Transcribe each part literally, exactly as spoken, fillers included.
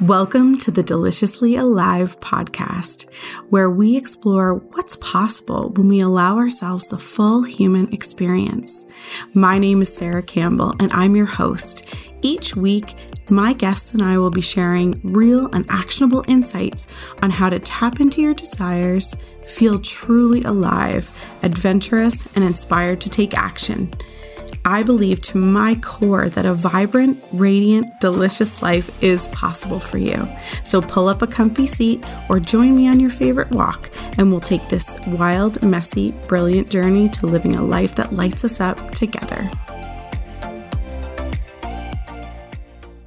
Welcome to the Deliciously Alive podcast, where we explore what's possible when we allow ourselves the full human experience. My name is Sarah Campbell, and I'm your host. Each week, my guests and I will be sharing real and actionable insights on how to tap into your desires, feel truly alive, adventurous, and inspired to take action. I believe to my core that a vibrant, radiant, delicious life is possible for you. So pull up a comfy seat or join me on your favorite walk, and we'll take this wild, messy, brilliant journey to living a life that lights us up together.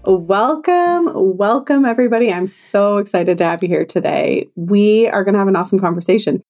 Welcome, welcome everybody. I'm so excited to have you here today. We are going to have an awesome conversation.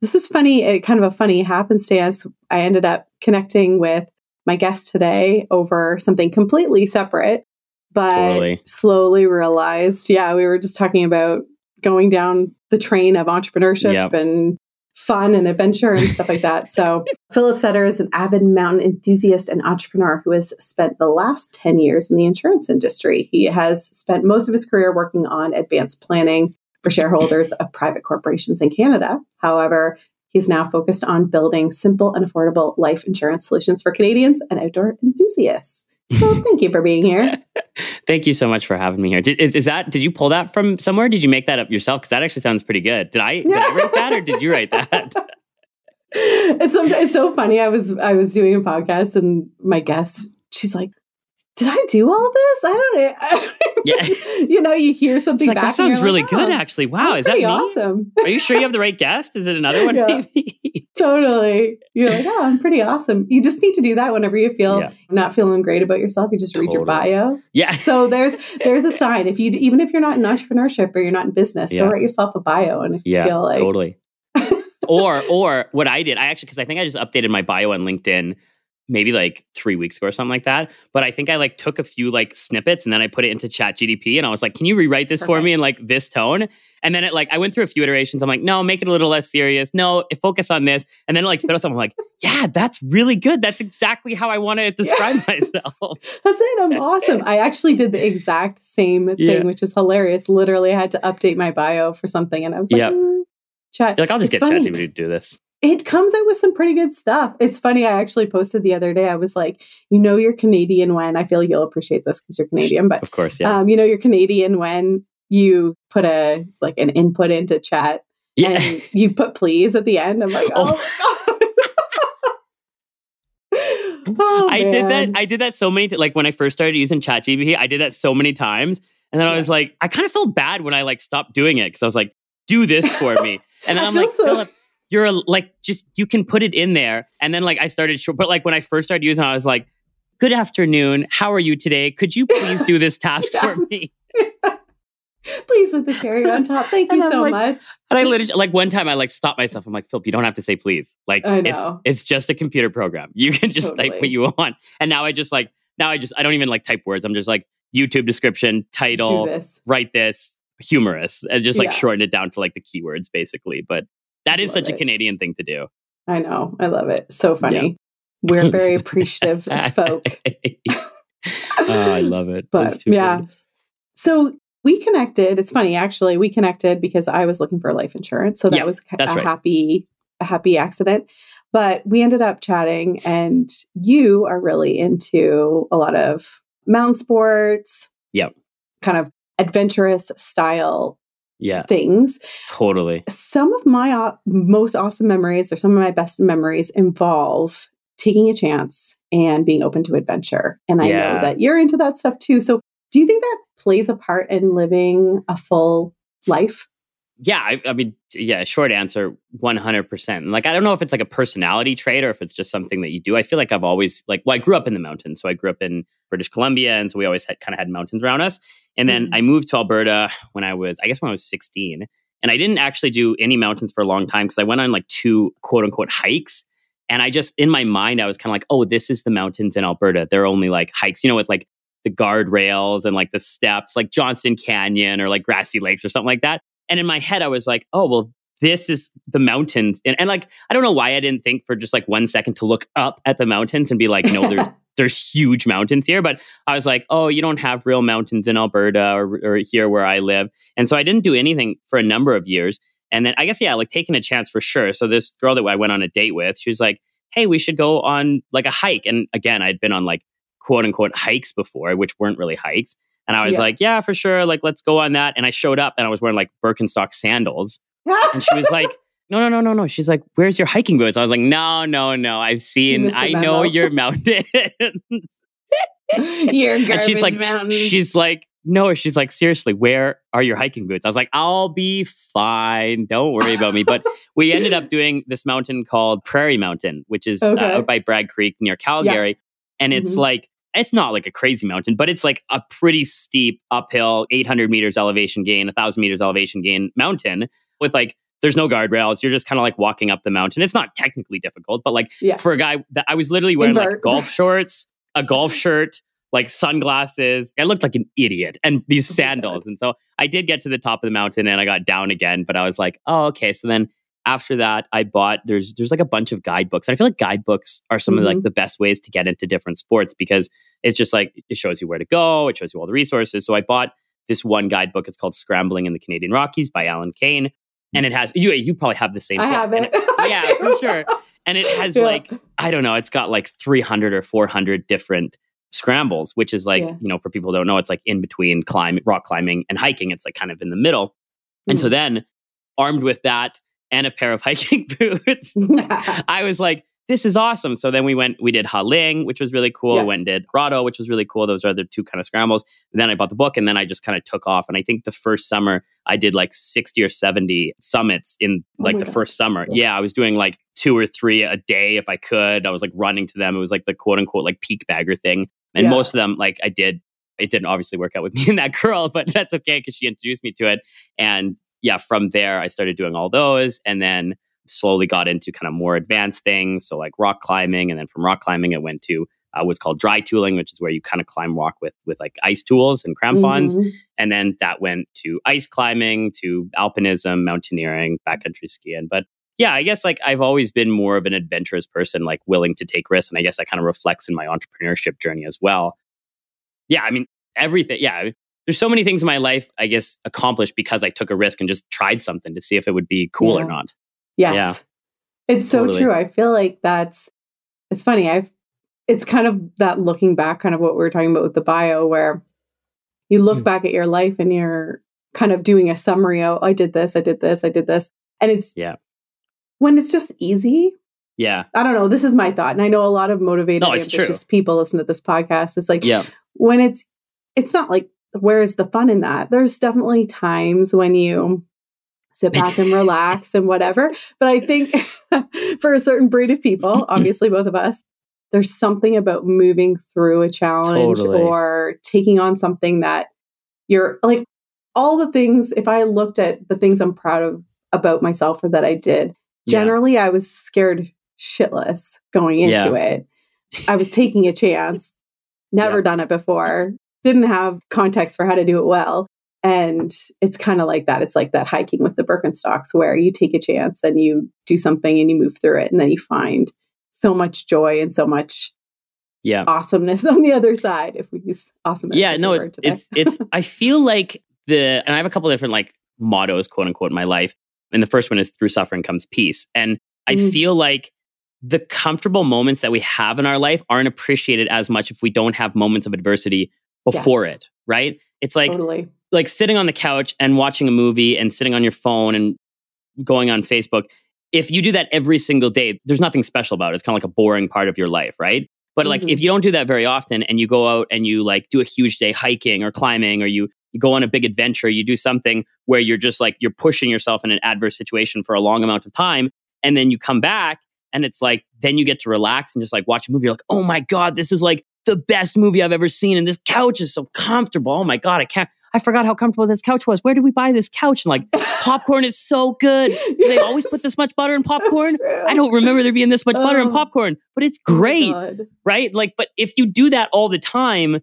This is funny, it, kind of a funny happenstance. I ended up connecting with my guest today over something completely separate, but totally. slowly realized, yeah, we were just talking about going down the train of entrepreneurship yep. and fun and adventure and stuff like that. So Philip Setter is an avid mountain enthusiast and entrepreneur who has spent the last ten years in the insurance industry. He has spent most of his career working on advanced planning for shareholders of private corporations in Canada. However, he's now focused on building simple and affordable life insurance solutions for Canadians and outdoor enthusiasts. So thank you for being here. Thank you so much for having me here. Did, is, is that, did you pull that from somewhere? Did you make that up yourself? Because that actually sounds pretty good. Did I, did I write that or did you write that? It's, it's so funny. I was I was doing a podcast and my guest, she's like, did I do all this? I don't know. I don't yeah. You know, you hear something like, back. That sounds really like, oh, good, actually. Wow, is that me? Awesome. Are you sure you have the right guest? Is it another one? Yeah, totally. You're like, oh, I'm pretty awesome. You just need to do that whenever you feel yeah. not feeling great about yourself. You just totally. read your bio. Yeah. So there's there's a sign. If you even if you're not in entrepreneurship or you're not in business, yeah. go write yourself a bio. And if yeah, you feel like totally. or or what I did, I actually because I think I just updated my bio on LinkedIn maybe like three weeks ago or something like that. But I think I like took a few like snippets and then I put it into ChatGPT and I was like, can you rewrite this Perfect. for me in like this tone? And then it like, I went through a few iterations. I'm like, no, make it a little less serious. No, focus on this. And then it like spit out something. I'm like, yeah, that's really good. That's exactly how I want to describe yes. myself. That's it. I'm awesome. I actually did the exact same thing, yeah. which is hilarious. Literally I had to update my bio for something and I was like, yep. mm, chat. You're like, I'll just it's get ChatGPT to do this. It comes out with some pretty good stuff. It's funny. I actually posted the other day. I was like, you know, you're Canadian when I feel like you'll appreciate this because you're Canadian, but of course, yeah. Um, you know, you're Canadian when you put a, like an input into chat yeah. and you put please at the end. I'm like, oh, oh. my God. oh, I man. did that. I did that so many times. Like when I first started using ChatGPT, I did that so many times. And then yeah. I was like, I kind of felt bad when I like stopped doing it. Cause I was like, do this for me. And then I'm like, so- Philip, you're a, like, just, you can put it in there. And then like, I started, but like when I first started using it, I was like, good afternoon. How are you today? Could you please do this task yes. for me? Please with the cherry on top. Thank you so like, much. And I literally, like one time I like stopped myself. I'm like, Philip, you don't have to say please. Like it's it's just a computer program. You can just totally. type what you want. And now I just like, now I just, I don't even like type words. I'm just like YouTube description, title, this. write this, humorous. And just like yeah. shorten it down to like the keywords basically. But that is such it. a Canadian thing to do. I know. I love it. So funny. Yeah. We're very appreciative folk. oh, I love it. But yeah. Funny. So we connected. It's funny, actually. We connected because I was looking for life insurance. So that yep, was a right. happy, a happy accident. But we ended up chatting and you are really into a lot of mountain sports. Yep. Kind of adventurous style Yeah. things. Totally. Some of my uh, most awesome memories or some of my best memories involve taking a chance and being open to adventure. And I yeah. know that you're into that stuff too. So do you think that plays a part in living a full life? Yeah. I, I mean, yeah, short answer, one hundred percent. Like, I don't know if it's like a personality trait or if it's just something that you do. I feel like I've always like, well, I grew up in the mountains. So I grew up in British Columbia. And so we always had kind of had mountains around us. And then mm-hmm. I moved to Alberta when I was, I guess when I was sixteen. And I didn't actually do any mountains for a long time because I went on like two quote unquote hikes. And I just, in my mind, I was kind of like, oh, this is the mountains in Alberta. They're only like hikes, you know, with like the guardrails and like the steps, like Johnson Canyon or like Grassy Lakes or something like that. And in my head, I was like, oh, well, this is the mountains. And, and like, I don't know why I didn't think for just like one second to look up at the mountains and be like, no, there's there's huge mountains here. But I was like, oh, you don't have real mountains in Alberta or, or here where I live. And so I didn't do anything for a number of years. And then I guess, yeah, like taking a chance for sure. So this girl that I went on a date with, she was like, hey, we should go on like a hike. And again, I'd been on like quote unquote hikes before, which weren't really hikes. And I was yeah. like, yeah, for sure. Like, let's go on that. And I showed up and I was wearing like Birkenstock sandals. And she was like, no, no, no, no, no. She's like, where's your hiking boots? I was like, no, no, no. I've seen, I know your mountains. Your garbage and she's like, mountains. She's like, no, she's like, seriously, where are your hiking boots? I was like, I'll be fine. Don't worry about me. But we ended up doing this mountain called Prairie Mountain, which is okay. uh, out by Bragg Creek near Calgary. Yeah. And it's mm-hmm. like, it's not like a crazy mountain, but it's like a pretty steep uphill, eight hundred meters elevation gain, one thousand meters elevation gain mountain with like, there's no guardrails. You're just kind of like walking up the mountain. It's not technically difficult, but like yeah. for a guy that I was literally wearing like golf shorts, a golf shirt, like sunglasses. I looked like an idiot and these sandals. And so I did get to the top of the mountain and I got down again, but I was like, oh, okay. So then after that, I bought, there's, there's like a bunch of guidebooks. And I feel like guidebooks are some mm-hmm. of like the best ways to get into different sports because it's just like, it shows you where to go. It shows you all the resources. So I bought this one guidebook. It's called Scrambling in the Canadian Rockies by Alan Kane. And it has, you you probably have the same I book. Have it. It yeah, for sure. And it has yeah. like, I don't know, it's got like three hundred or four hundred different scrambles, which is like, yeah. you know, for people who don't know, it's like in between climb, rock climbing and hiking. It's like kind of in the middle. Mm-hmm. And so then armed with that and a pair of hiking boots, I was like, this is awesome. So then we went, we did Ha Ling, which was really cool. Yeah. We went and did Grotto, which was really cool. Those are the two kind of scrambles. And then I bought the book and then I just kind of took off. And I think the first summer I did like sixty or seventy summits in like oh the God. first summer. Yeah. yeah, I was doing like two or three a day if I could. I was like running to them. It was like the quote unquote like peak bagger thing. And yeah. most of them like I did, it didn't obviously work out with me and that girl, but that's okay because she introduced me to it. And yeah, from there I started doing all those. And then slowly got into kind of more advanced things. So like rock climbing. And then from rock climbing, it went to uh, what's called dry tooling, which is where you kind of climb rock with with like ice tools and crampons. Mm-hmm. And then that went to ice climbing, to alpinism, mountaineering, backcountry skiing. But yeah, I guess like I've always been more of an adventurous person, like willing to take risks. And I guess that kind of reflects in my entrepreneurship journey as well. Yeah, I mean, everything. Yeah, there's so many things in my life, I guess, accomplished because I took a risk and just tried something to see if it would be cool yeah. or not. Yes. Yeah, it's so totally. true. I feel like that's, it's funny. I've, it's kind of that looking back, kind of what we were talking about with the bio, where you look mm. back at your life and you're kind of doing a summary. Oh, I did this, I did this, I did this. And it's, yeah, when it's just easy. Yeah. I don't know. This is my thought. And I know a lot of motivated, no, ambitious true. people listen to this podcast. It's like, yeah. when it's, it's not like, where's the fun in that? There's definitely times when you sit back and relax and whatever. But I think for a certain breed of people, obviously both of us, there's something about moving through a challenge totally. or taking on something that you're like, all the things, if I looked at the things I'm proud of about myself or that I did, generally yeah. I was scared shitless going into yeah. it. I was taking a chance, never yeah. done it before, didn't have context for how to do it well. And it's kind of like that. It's like that hiking with the Birkenstocks where you take a chance and you do something and you move through it. And then you find so much joy and so much yeah. awesomeness on the other side. If we use awesomeness. Yeah, no, it, it's, it's, I feel like the, and I have a couple different like mottos, quote unquote, in my life. And the first one is through suffering comes peace. And I mm. feel like the comfortable moments that we have in our life aren't appreciated as much if we don't have moments of adversity before yes. it, right? It's like, totally. like sitting on the couch and watching a movie and sitting on your phone and going on Facebook. If you do that every single day, there's nothing special about it. It's kind of like a boring part of your life, right? But mm-hmm. like if you don't do that very often and you go out and you like do a huge day hiking or climbing or you, you go on a big adventure, you do something where you're just like, you're pushing yourself in an adverse situation for a long amount of time. And then you come back and it's like, then you get to relax and just like watch a movie. You're like, oh my God, this is like the best movie I've ever seen. And this couch is so comfortable. Oh my God, I can't, I forgot how comfortable this couch was. Where did we buy this couch? And like, popcorn is so good. Do yes. they always put this much butter in popcorn? So I don't remember there being this much oh. butter in popcorn, but it's great, oh right? Like, but if you do that all the time,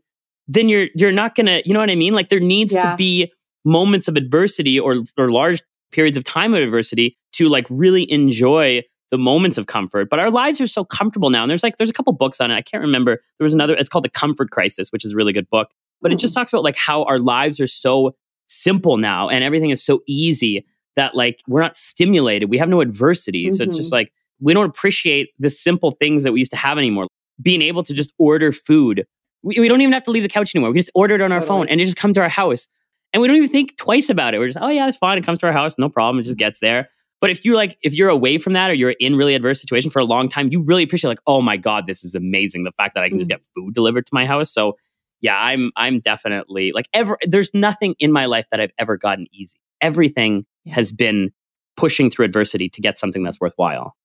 then you're you're not gonna, you know what I mean? Like there needs yeah. to be moments of adversity or or large periods of time of adversity to like really enjoy the moments of comfort. But our lives are so comfortable now. And there's like, there's a couple books on it. I can't remember. There was another, it's called The Comfort Crisis, which is a really good book. But it just talks about like how our lives are so simple now and everything is so easy that like, we're not stimulated. We have no adversity. Mm-hmm. So it's just like, we don't appreciate the simple things that we used to have anymore. Being able to just order food. We, we don't even have to leave the couch anymore. We just order it on our totally. phone and it just comes to our house. And we don't even think twice about it. We're just, oh yeah, it's fine. It comes to our house. No problem. It just gets there. But if you're like, if you're away from that or you're in really adverse situation for a long time, you really appreciate like, oh my God, this is amazing. The fact that I can mm-hmm. just get food delivered to my house. So yeah, I'm I'm definitely like ever. There's nothing in my life that I've ever gotten easy. Everything yeah. has been pushing through adversity to get something that's worthwhile.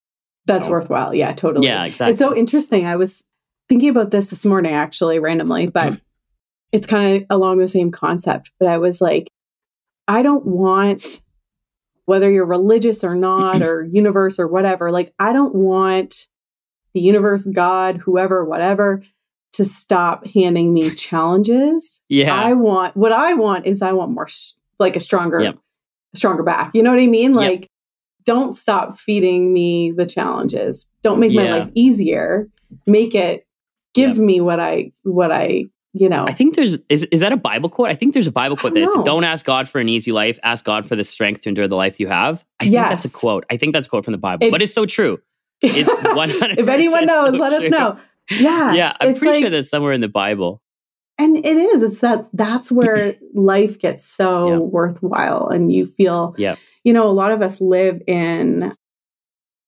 That's so, worthwhile. Yeah, totally. Yeah, exactly. It's so interesting. I was thinking about this this morning, actually, randomly, but it's kind of along the same concept. But I was like, I don't want, whether you're religious or not, or universe or whatever, like, I don't want the universe, God, whoever, whatever, to stop handing me challenges. Yeah. I want, what I want is I want more, sh- like a stronger, yep. stronger back. You know what I mean? Like, yep. don't stop feeding me the challenges. Don't make yeah. my life easier. Make it, give yeah. me what I, what I, you know. I think there's, is is that a Bible quote? I think there's a Bible quote that says, don't ask God for an easy life. Ask God for the strength to endure the life you have. I yes. think that's a quote. I think that's a quote from the Bible, it, but it's so true. It's one hundred percent If anyone knows, so let true. us know. Yeah. Yeah. I'm pretty like, sure that's somewhere in the Bible. And it is. It's that's, that's where life gets so yeah. worthwhile and you feel, yeah. you know, a lot of us live in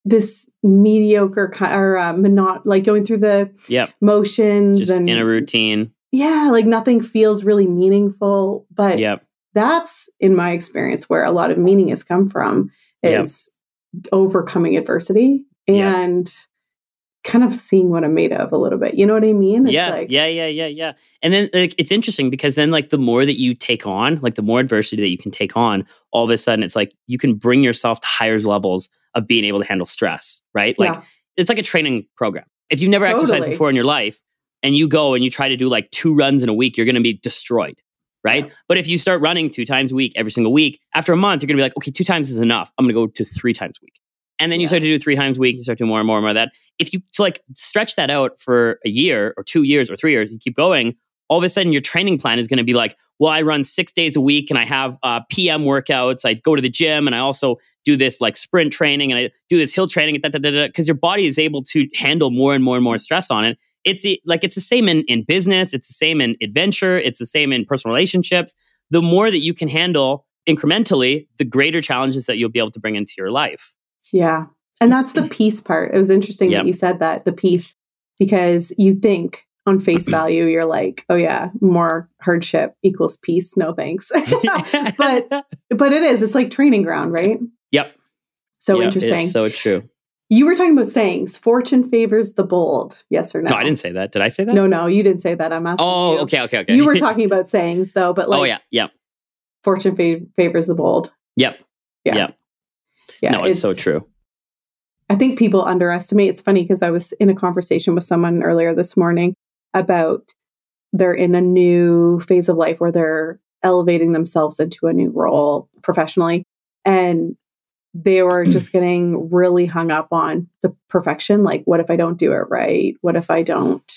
this mediocre or uh, monot- like going through the yep. motions. Just and in a routine. Yeah. Like nothing feels really meaningful, but yep. that's in my experience where a lot of meaning has come from is yep. overcoming adversity and yep. kind of seeing what I'm made of a little bit. You know what I mean? It's yeah, like, yeah, yeah, yeah, yeah. And then like, it's interesting because then like the more that you take on, like the more adversity that you can take on, all of a sudden it's like you can bring yourself to higher levels of being able to handle stress, right? Like yeah. it's like a training program. If you've never totally. exercised before in your life and you go and you try to do like two runs in a week, you're going to be destroyed, right? Yeah. But if you start running two times a week, every single week, after a month, you're going to be like, okay, two times is enough. I'm going to go to three times a week. And then you yeah. start to do three times a week, you start to do more and more and more of that. If you like stretch that out for a year or two years or three years, you keep going, all of a sudden your training plan is going to be like, well, I run six days a week and I have uh, P M workouts. I go to the gym and I also do this like sprint training and I do this hill training, because your body is able to handle more and more and more stress on it. It's the, like, it's the same in, in business. It's the same in adventure. It's the same in personal relationships. The more that you can handle incrementally, the greater challenges that you'll be able to bring into your life. Yeah. And that's the peace part. It was interesting yep. that you said that, the peace, because you think on face value, you're like, oh yeah, more hardship equals peace. No thanks. but but it is. It's like training ground, right? Yep. So yep, interesting. It's so true. You were talking about sayings, fortune favors the bold. Yes or no? No, I didn't say that. Did I say that? No, no, you didn't say that. I'm asking Oh, you. okay, okay, okay. You were talking about sayings though, but like, oh yeah, yeah. fortune fav- favors the bold. Yep. Yeah. Yep. Yeah, no, it's, it's so true. I think people underestimate. It's funny because I was in a conversation with someone earlier this morning about they're in a new phase of life where they're elevating themselves into a new role professionally. And they were just getting really hung up on the perfection. Like, what if I don't do it right? What if I don't,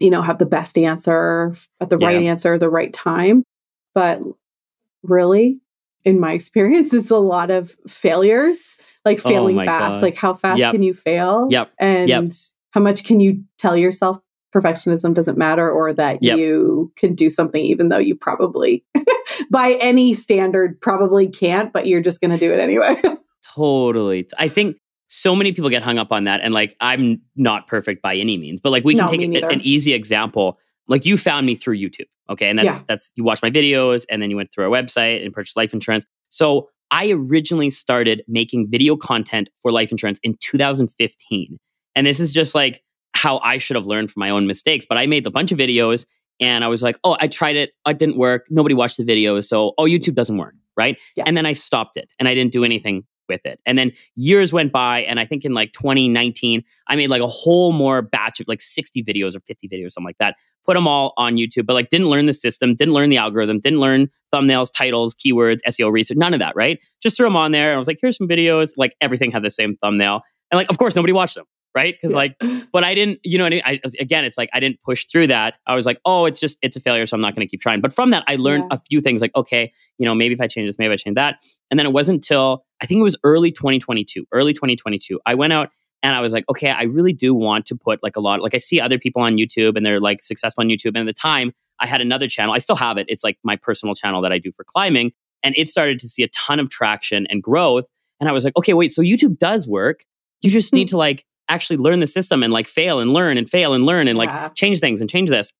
you know, have the best answer at the yeah. right answer, the right time? But really, in my experience, it's a lot of failures, like failing oh fast, God. like how fast yep. can you fail? Yep. And yep. how much can you tell yourself perfectionism doesn't matter, or that yep. you can do something even though you probably, by any standard, probably can't, but you're just going to do it anyway. Totally. I think so many people get hung up on that. And like, I'm not perfect by any means, but like we can no, take a, an easy example. Like you found me through YouTube, okay? And that's, yeah. that's you watched my videos and then you went through our website and purchased life insurance. So I originally started making video content for life insurance in two thousand fifteen. And this is just like how I should have learned from my own mistakes. But I made a bunch of videos and I was like, oh, I tried it. It didn't work. Nobody watched the videos. So, oh, YouTube doesn't work, right? Yeah. And then I stopped it and I didn't do anything with it. And then years went by. And I think in like twenty nineteen, I made like a whole more batch of like sixty videos or fifty videos, something like that. Put them all on YouTube, but like didn't learn the system, didn't learn the algorithm, didn't learn thumbnails, titles, keywords, S E O research, none of that, right? Just threw them on there. And I was like, here's some videos. Like everything had the same thumbnail. And like, of course, nobody watched them, right? Because yeah. like, but I didn't, you know what I mean? I, again, it's like, I didn't push through that. I was like, oh, it's just, it's a failure. So I'm not going to keep trying. But from that, I learned yeah. a few things like, okay, you know, maybe if I change this, maybe I change that. And then it wasn't until, I think it was early twenty twenty-two, early twenty twenty-two. I went out and I was like, okay, I really do want to put like a lot, like I see other people on YouTube and they're like successful on YouTube. And at the time I had another channel. I still have it. It's like my personal channel that I do for climbing. And it started to see a ton of traction and growth. And I was like, okay, wait, so YouTube does work. You just need to like actually learn the system and like fail and learn and fail and learn and like yeah. change things and change this.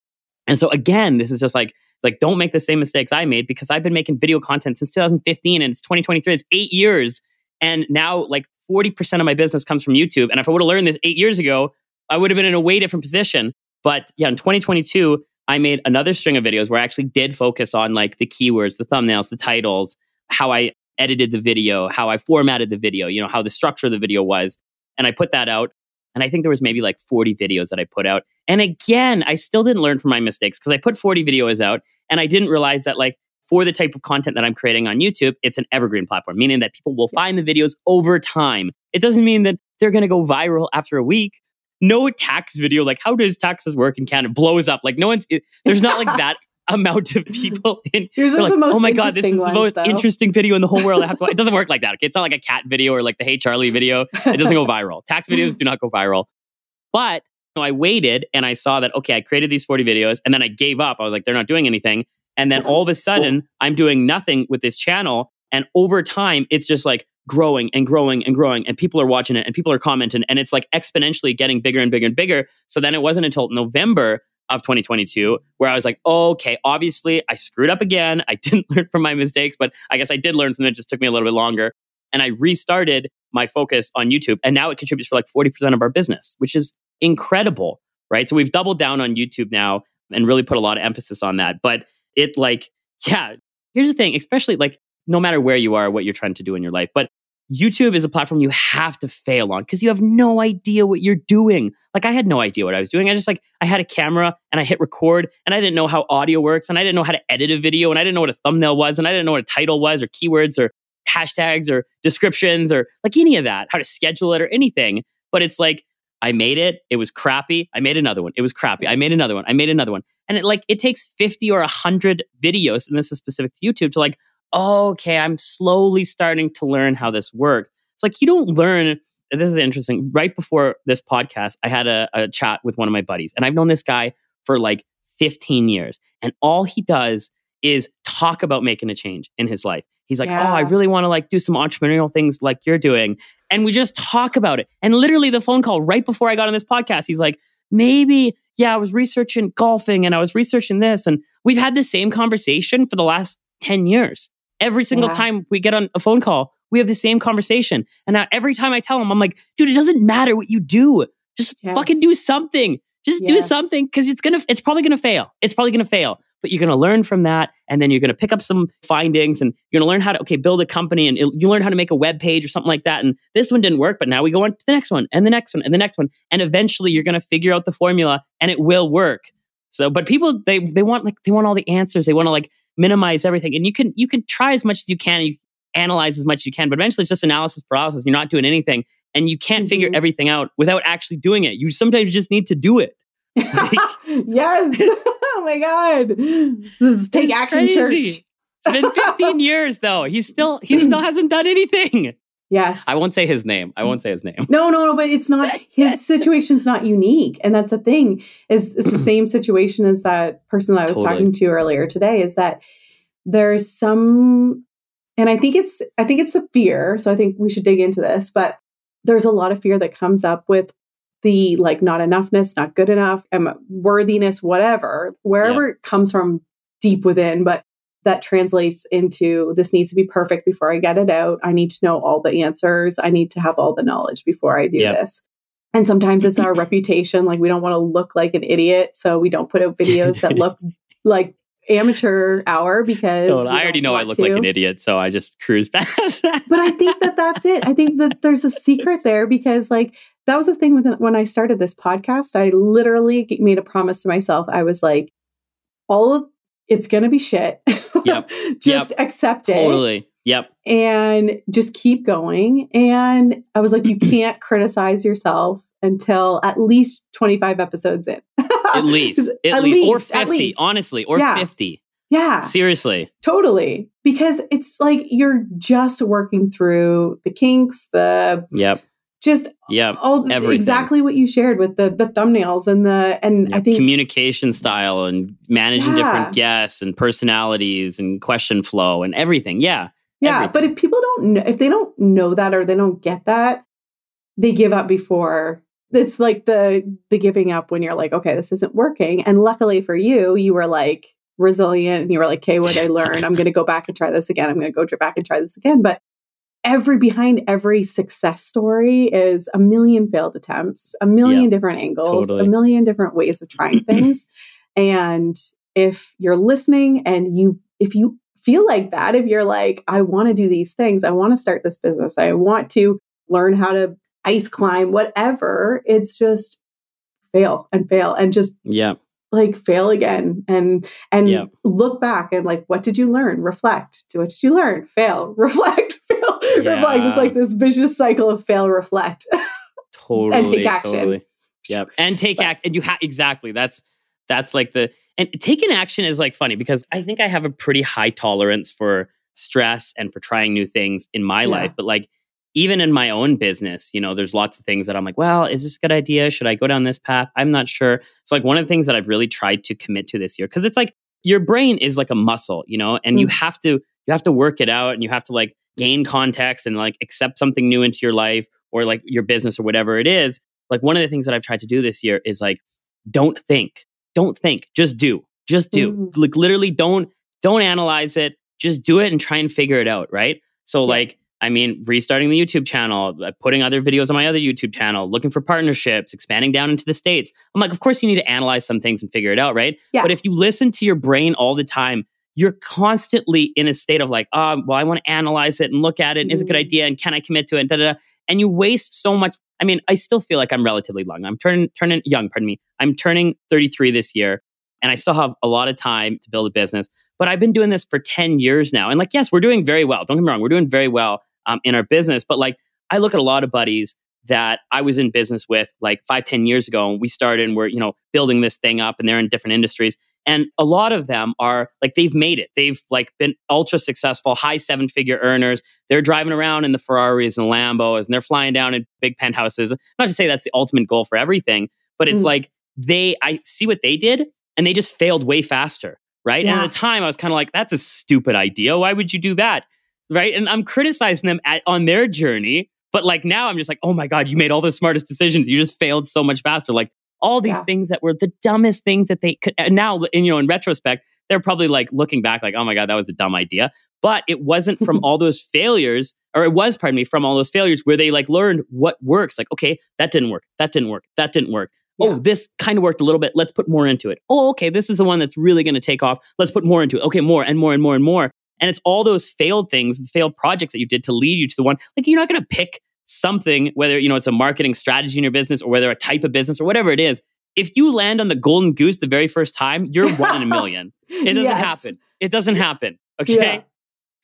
And so again, this is just like, like don't make the same mistakes I made, because I've been making video content since two thousand fifteen and it's twenty twenty-three, it's eight years. And now like forty percent of my business comes from YouTube. And if I would have learned this eight years ago, I would have been in a way different position. But yeah, in twenty twenty-two, I made another string of videos where I actually did focus on like the keywords, the thumbnails, the titles, how I edited the video, how I formatted the video, you know, how the structure of the video was. And I put that out. And I think there was maybe like forty videos that I put out. And again, I still didn't learn from my mistakes because I put forty videos out and I didn't realize that like for the type of content that I'm creating on YouTube, it's an evergreen platform, meaning that people will find the videos over time. It doesn't mean that they're going to go viral after a week. No tax video, like how does taxes work in Canada, blows up. Like no one's, it, there's not like that amount of people in. Here's like, the most oh my God, this is ones, the most though. interesting video in the whole world. I have to watch. It doesn't work like that. Okay? It's not like a cat video or like the Hey Charlie video. It doesn't go viral. Tax videos do not go viral. But you know, I waited and I saw that, okay, I created these forty videos and then I gave up. I was like, they're not doing anything. And then all of a sudden, cool. I'm doing nothing with this channel. And over time, it's just like growing and growing and growing. And people are watching it and people are commenting. And it's like exponentially getting bigger and bigger and bigger. So then it wasn't until November of twenty twenty-two where I was like, oh, okay, obviously I screwed up again. I didn't learn from my mistakes, but I guess I did learn from it. It just took me a little bit longer. And I restarted my focus on YouTube. And now it contributes for like forty percent of our business, which is incredible, right? So we've doubled down on YouTube now and really put a lot of emphasis on that. But it like, yeah, here's the thing, especially like, no matter where you are, what you're trying to do in your life. But YouTube is a platform you have to fail on because you have no idea what you're doing. Like I had no idea what I was doing. I just like, I had a camera and I hit record and I didn't know how audio works and I didn't know how to edit a video and I didn't know what a thumbnail was and I didn't know what a title was or keywords or hashtags or descriptions or like any of that, how to schedule it or anything. But it's like, I made it, it was crappy. I made another one, it was crappy. I made another one, I made another one. And it like, it takes fifty or one hundred videos, and this is specific to YouTube, to like, okay, I'm slowly starting to learn how this works. It's like, you don't learn. This is interesting. Right before this podcast, I had a, a chat with one of my buddies, and I've known this guy for like fifteen years. And all he does is talk about making a change in his life. He's like, yes. oh, I really want to like do some entrepreneurial things like you're doing. And we just talk about it. And literally the phone call right before I got on this podcast, he's like, maybe, yeah, I was researching golfing and I was researching this. And we've had the same conversation for the last ten years. Every single yeah. time we get on a phone call, we have the same conversation. And now every time I tell him, I'm like, dude, it doesn't matter what you do. Just yes. fucking do something. Just yes. do something, because it's gonna, it's probably gonna fail. It's probably gonna fail. But you're gonna learn from that, and then you're gonna pick up some findings, and you're gonna learn how to okay build a company, and it, you learn how to make a web page or something like that. And this one didn't work, but now we go on to the next one, and the next one, and the next one, and eventually you're gonna figure out the formula, and it will work. So, but people they they want like they want all the answers. They want to like minimize everything. And you can you can try as much as you can, and you analyze as much as you can, but eventually it's just analysis paralysis. You're not doing anything, and you can't mm-hmm. figure everything out without actually doing it. You sometimes just need to do it. Like, yes. Oh my God. This is take action crazy. Church. It's been fifteen years though. He's still he still hasn't done anything. Yes. I won't say his name. I won't say his name. No, no, no, but it's not, his situation's not unique. And that's the thing, is it's the same situation as that person that I was totally. talking to earlier today, is that there's some, and I think it's, I think it's a fear. So I think we should dig into this, but there's a lot of fear that comes up with the like not enoughness, not good enough, um, worthiness, whatever, wherever yeah. it comes from deep within, but that translates into this needs to be perfect before I get it out. I need to know all the answers. I need to have all the knowledge before I do yep. this. And sometimes it's our reputation. Like we don't want to look like an idiot. So we don't put out videos that look like amateur hour because... Totally. I already know I look to. like an idiot. So I just cruise past that. But I think that that's it. I think that there's a secret there, because like that was the thing with, when I started this podcast, I literally made a promise to myself. I was like, all of it's going to be shit. Yep. Just yep. accept it. Totally. Yep. And just keep going. And I was like, you can't criticize yourself until at least twenty-five episodes in. At least. At, at least. least. Or fifty, least. honestly. Or yeah. fifty. Yeah. Seriously. Totally. Because it's like you're just working through the kinks, the... Yep. Just yeah, all the, exactly what you shared with the the thumbnails and the and yeah, I think communication style and managing yeah. different guests and personalities and question flow and everything. Yeah, yeah. Everything. But if people don't know, if they don't know that or they don't get that, they give up before. It's like the the giving up when you're like, okay, this isn't working. And luckily for you, you were like resilient and you were like, okay, what did I learn? I'm going to go back and try this again. I'm going to go back and try this again. But Every behind every success story is a million failed attempts, a million yeah, different angles, totally. a million different ways of trying things. And if you're listening and you, if you feel like that, if you're like, I want to do these things, I want to start this business, I want to learn how to ice climb, whatever, it's just fail and fail and just yeah, like fail again and, and yeah. look back and like, what did you learn? Reflect. What did you learn? Fail, reflect. Yeah. Reflect. It's like this vicious cycle of fail, reflect, totally, and take action. Totally. Yep, and take action. And you have exactly. That's that's like the and taking action is like funny because I think I have a pretty high tolerance for stress and for trying new things in my yeah. life. But like even in my own business, you know, there's lots of things that I'm like, well, is this a good idea? Should I go down this path? I'm not sure. So like one of the things that I've really tried to commit to this year because it's like your brain is like a muscle, you know, and mm. you have to you have to work it out and you have to like. gain context and like accept something new into your life or like your business or whatever it is. Like one of the things that I've tried to do this year is like, don't think, don't think, just do, just do. Mm. Like literally don't, don't analyze it. Just do it and try and figure it out. Right. So yeah. like, I mean, restarting the YouTube channel, putting other videos on my other YouTube channel, looking for partnerships, expanding down into the States. I'm like, of course you need to analyze some things and figure it out. Right. Yeah. But if you listen to your brain all the time, you're constantly in a state of like, oh, well, I want to analyze it and look at it. And mm-hmm. is it a good idea? And can I commit to it? And, da, da, da. And you waste so much. I mean, I still feel like I'm relatively young. I'm turning, turning young, pardon me. I'm turning thirty-three this year. And I still have a lot of time to build a business. But I've been doing this for ten years now. And like, yes, we're doing very well. Don't get me wrong. We're doing very well um, in our business. But like, I look at a lot of buddies that I was in business with like five, ten years ago. And we started and we're, you know, building this thing up and they're in different industries. And a lot of them are like, they've made it. They've like been ultra successful, high seven figure earners. They're driving around in the Ferraris and Lambos and they're flying down in big penthouses. Not to say that's the ultimate goal for everything, but it's mm. like they, I see what they did and they just failed way faster. Right. Yeah. And at the time I was kind of like, that's a stupid idea. Why would you do that? Right. And I'm criticizing them at, on their journey. But like now I'm just like, oh my God, you made all the smartest decisions. You just failed so much faster. Like, all these yeah. things that were the dumbest things that they could. And now, in, you know, in retrospect, they're probably like looking back like, oh my God, that was a dumb idea. But it wasn't from all those failures, or it was, pardon me, from all those failures where they like learned what works. Like, okay, that didn't work. That didn't work. That didn't work. Yeah. Oh, this kind of worked a little bit. Let's put more into it. Oh, okay, this is the one that's really going to take off. Let's put more into it. Okay, more and more and more and more. And it's all those failed things, the failed projects that you did to lead you to the one. Like, you're not going to pick something, whether you know it's a marketing strategy in your business or whether a type of business or whatever it is, if you land on the golden goose the very first time, you're one in a million. It doesn't yes. happen. It doesn't happen. Okay. Yeah.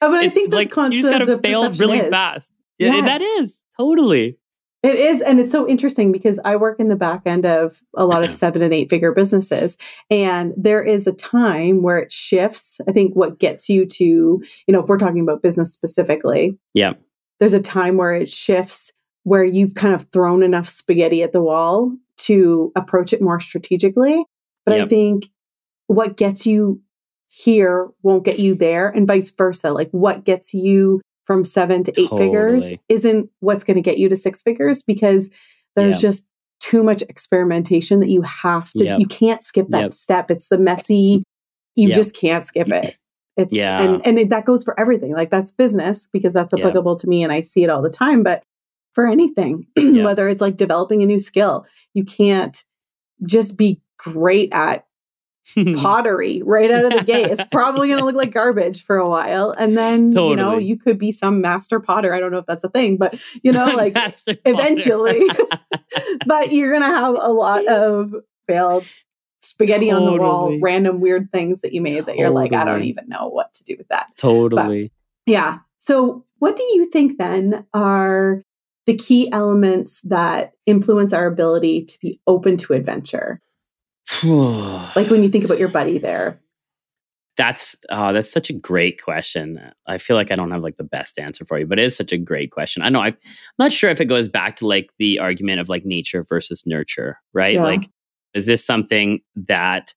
Oh, but it's I think like concept, you just gotta fail really is. fast. Yes. It, that is totally. It is, and it's so interesting because I work in the back end of a lot of seven and eight figure businesses, and there is a time where it shifts. I think what gets you to, you know, if we're talking about business specifically, yeah. there's a time where it shifts, where you've kind of thrown enough spaghetti at the wall to approach it more strategically. But yep. I think what gets you here won't get you there, and vice versa. Like what gets you from seven to eight totally. figures isn't what's going to get you to six figures because there's yep. just too much experimentation that you have to, yep. you can't skip that yep. step. It's the messy, you yep. just can't skip it. It's, yeah. And, and it, that goes for everything. Like that's business because that's applicable yeah. to me and I see it all the time. But for anything, yeah. whether it's like developing a new skill, you can't just be great at pottery right out of the gate. It's probably going to look like garbage for a while. And then, totally. you know, you could be some master potter. I don't know if that's a thing, but you know, like eventually, but you're going to have a lot of failed spaghetti totally. on the wall, random weird things that you made totally. that you're like, I don't even know what to do with that. Totally. But, yeah. So what do you think then are the key elements that influence our ability to be open to adventure? Like when you think about your buddy there. That's uh, that's such a great question. I feel like I don't have like the best answer for you, but it is such a great question. I know I've, I'm not sure if it goes back to like the argument of like nature versus nurture, right? Yeah. Like, is this something that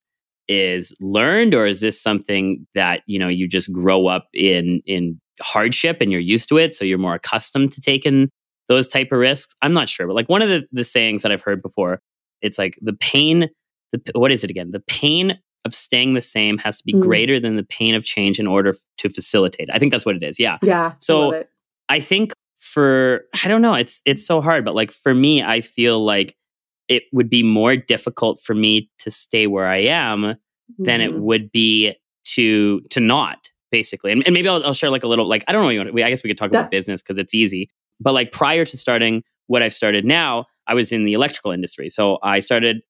is learned, or is this something that, you know, you just grow up in in hardship and you're used to it, so you're more accustomed to taking those type of risks? I'm not sure, but like one of the, the sayings that I've heard before, it's like the pain, the what is it again? The pain of staying the same has to be mm. greater than the pain of change in order f- to facilitate. I think that's what it is. Yeah. Yeah. So I think for, I don't know, it's, it's so hard, but like for me, I feel like it would be more difficult for me to stay where I am mm. than it would be to, to not basically. And, and maybe I'll, I'll share like a little, like, I don't know. We, I guess we could talk that- about business cause it's easy, but like prior to starting what I've started now, I was in the electrical industry. So I started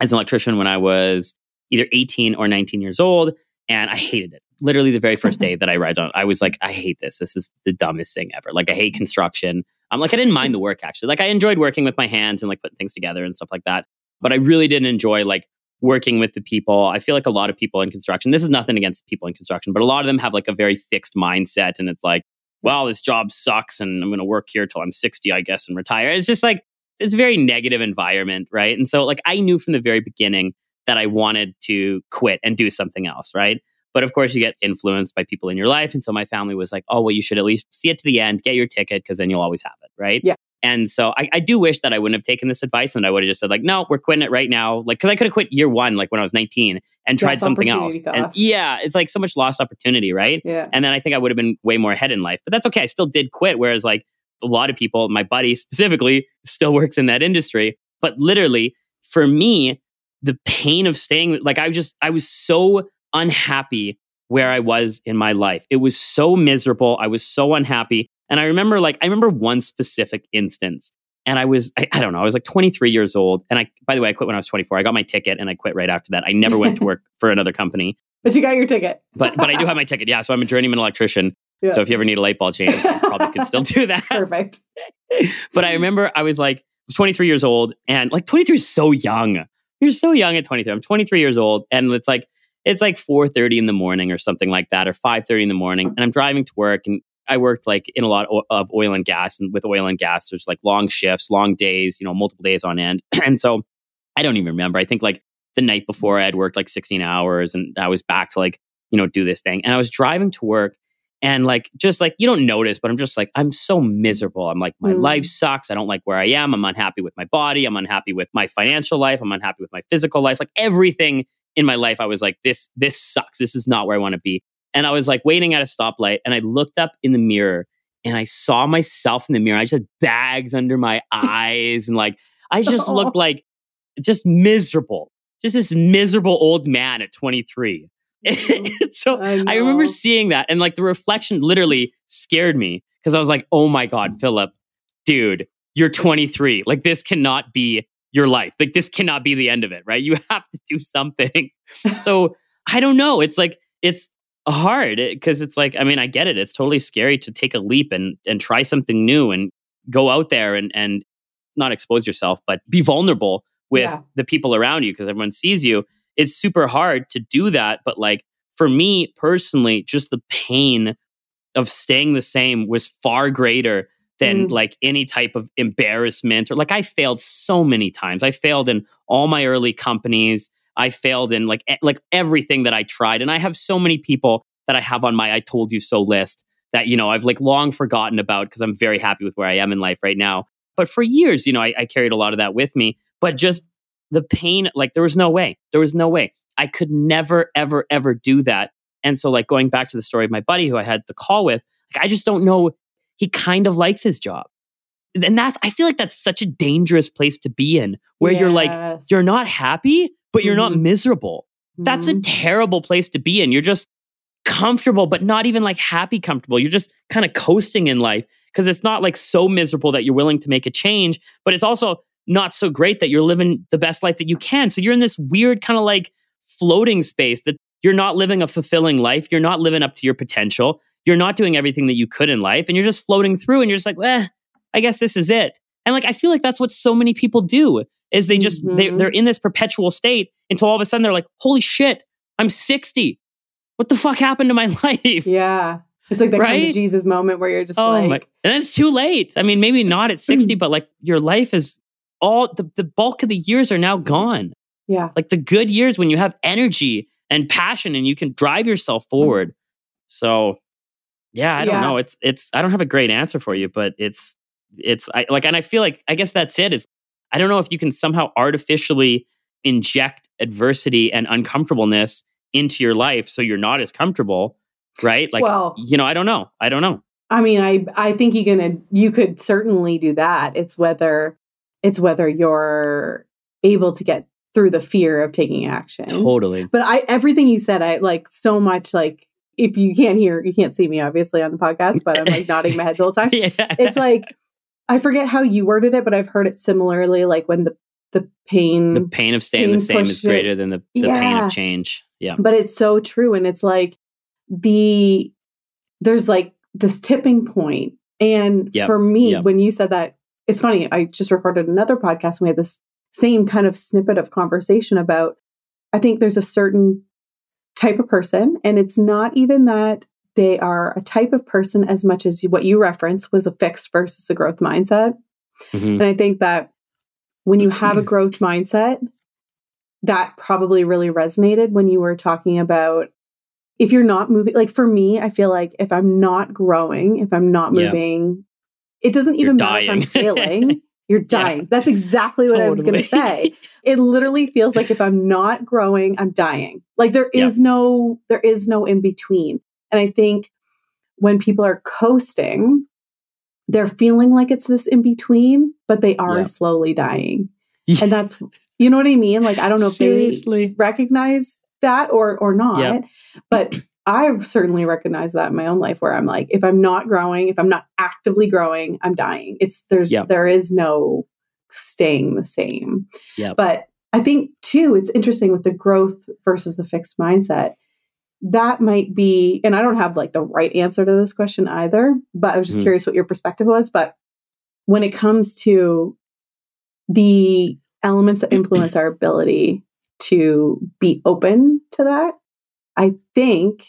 as an electrician when I was either eighteen or nineteen years old. And I hated it. Literally the very first day that I arrived on, I was like, I hate this. This is the dumbest thing ever. Like I hate construction. I'm like, I didn't mind the work actually. Like I enjoyed working with my hands and like putting things together and stuff like that. But I really didn't enjoy like working with the people. I feel like a lot of people in construction, this is nothing against people in construction, but a lot of them have like a very fixed mindset. And it's like, well, this job sucks and I'm going to work here till I'm sixty, I guess, and retire. It's just like, it's a very negative environment, right? And so like I knew from the very beginning that I wanted to quit and do something else, right? But of course, you get influenced by people in your life. And so my family was like, oh, well, you should at least see it to the end, get your ticket, because then you'll always have it, right? Yeah. And so I, I do wish that I wouldn't have taken this advice and I would have just said like, no, we're quitting it right now. Like, because I could have quit year one, like when I was nineteen and tried yes, something else. Cost. And yeah, it's like so much lost opportunity, right? Yeah. And then I think I would have been way more ahead in life. But that's okay. I still did quit. Whereas like a lot of people, my buddy specifically, still works in that industry. But literally, for me, the pain of staying, like I just, I was so unhappy where I was in my life. It was so miserable. I was so unhappy. And I remember like, I remember one specific instance and I was, I, I don't know, I was like twenty-three years old. And I, by the way, I quit when I was twenty-four. I got my ticket and I quit right after that. I never went to work for another company. But you got your ticket. but but I do have my ticket. Yeah. So I'm a journeyman electrician. Yeah. So if you ever need a light bulb change, you probably could still do that. Perfect. But I remember I was like twenty-three years old and like twenty-three is so young. You're so young at twenty-three. I'm twenty-three years old and it's like, it's like four thirty in the morning or something like that, or five thirty in the morning. And I'm driving to work and I worked like in a lot of oil and gas, and with oil and gas, there's like long shifts, long days, you know, multiple days on end. And so I don't even remember. I think like the night before I had worked like sixteen hours and I was back to like, you know, do this thing. And I was driving to work and like, just like, you don't notice, but I'm just like, I'm so miserable. I'm like, my mm. life sucks. I don't like where I am. I'm unhappy with my body. I'm unhappy with my financial life. I'm unhappy with my physical life. Like everything in my life, I was like, this, this sucks. This is not where I want to be. And I was like waiting at a stoplight and I looked up in the mirror and I saw myself in the mirror. I just had bags under my eyes. And like, I just Aww. Looked like just miserable, just this miserable old man at twenty-three. So I, I remember seeing that and like the reflection literally scared me because I was like, oh my God, Philip, dude, you're twenty-three. Like this cannot be your life. Like this cannot be the end of it, right? You have to do something. So I don't know. It's like, it's hard because it's like, I mean, I get it. It's totally scary to take a leap and and try something new and go out there and, and not expose yourself, but be vulnerable with yeah. the people around you because everyone sees you. It's super hard to do that. But like for me personally, just the pain of staying the same was far greater than mm. like any type of embarrassment or like I failed so many times. I failed in all my early companies. I failed in like, e- like everything that I tried. And I have so many people that I have on my I told you so list that, you know, I've like long forgotten about because I'm very happy with where I am in life right now. But for years, you know, I, I carried a lot of that with me, but just the pain, like there was no way. There was no way. I could never, ever, ever do that. And so like going back to the story of my buddy who I had the call with, like I just don't know. He kind of likes his job. And that's, I feel like that's such a dangerous place to be in where yes. you're like, you're not happy, but mm-hmm. you're not miserable. Mm-hmm. That's a terrible place to be in. You're just comfortable, but not even like happy comfortable. You're just kind of coasting in life because it's not like so miserable that you're willing to make a change, but it's also not so great that you're living the best life that you can. So you're in this weird kind of like floating space that you're not living a fulfilling life. You're not living up to your potential. you're not doing everything that you could in life and you're just floating through and you're just like, eh, I guess this is it. And like, I feel like that's what so many people do is they just, mm-hmm. they, they're in this perpetual state until all of a sudden they're like, holy shit, I'm sixty. What the fuck happened to my life? Yeah. It's like that right? kind of Jesus moment where you're just oh like... My. And then it's too late. I mean, maybe not at sixty, but like your life is all... The, the bulk of the years are now gone. Yeah. Like the good years when you have energy and passion and you can drive yourself forward. Mm-hmm. So yeah, I don't yeah. know. It's... it's. I don't have a great answer for you, but it's... it's I, like, and I feel like, I guess that's it. Is I don't know if you can somehow artificially inject adversity and uncomfortableness into your life so you're not as comfortable, right? Like, well, you know, I don't know. I don't know. I mean, I, I think you're gonna, you could certainly do that. It's whether, it's whether you're able to get through the fear of taking action. Totally. But I, everything you said, I like so much, like, if you can't hear, you can't see me obviously on the podcast, but I'm like nodding my head the whole time. Yeah. It's like, I forget how you worded it, but I've heard it similarly, like when the, the pain... The pain of staying pain the same is greater it. than the, the yeah. pain of change. Yeah. But it's so true. And it's like the... There's like this tipping point. And yep. for me, yep. when you said that, it's funny. I just recorded another podcast and we had this same kind of snippet of conversation about, I think there's a certain type of person. And it's not even that... They are a type of person as much as what you referenced was a fixed versus a growth mindset. Mm-hmm. And I think that when you have a growth mindset, that probably really resonated when you were talking about if you're not moving, like for me, I feel like if I'm not growing, if I'm not moving, yeah. it doesn't even matter if I'm failing, you're dying. Yeah. That's exactly what totally. I was going to say. It literally feels like if I'm not growing, I'm dying. Like there is yeah. no, there is no in between. And I think when people are coasting, they're feeling like it's this in between, but they are yeah. slowly dying. Yeah. And that's, you know what I mean? Like, I don't know Seriously. if they recognize that or, or not, yeah. but I certainly recognize that in my own life where I'm like, if I'm not growing, if I'm not actively growing, I'm dying. It's there's, yeah. there is no staying the same. Yeah. But I think too, it's interesting with the growth versus the fixed mindset. That might be, and I don't have like the right answer to this question either, but I was just mm. curious what your perspective was. But when it comes to the elements that influence our ability to be open to that, I think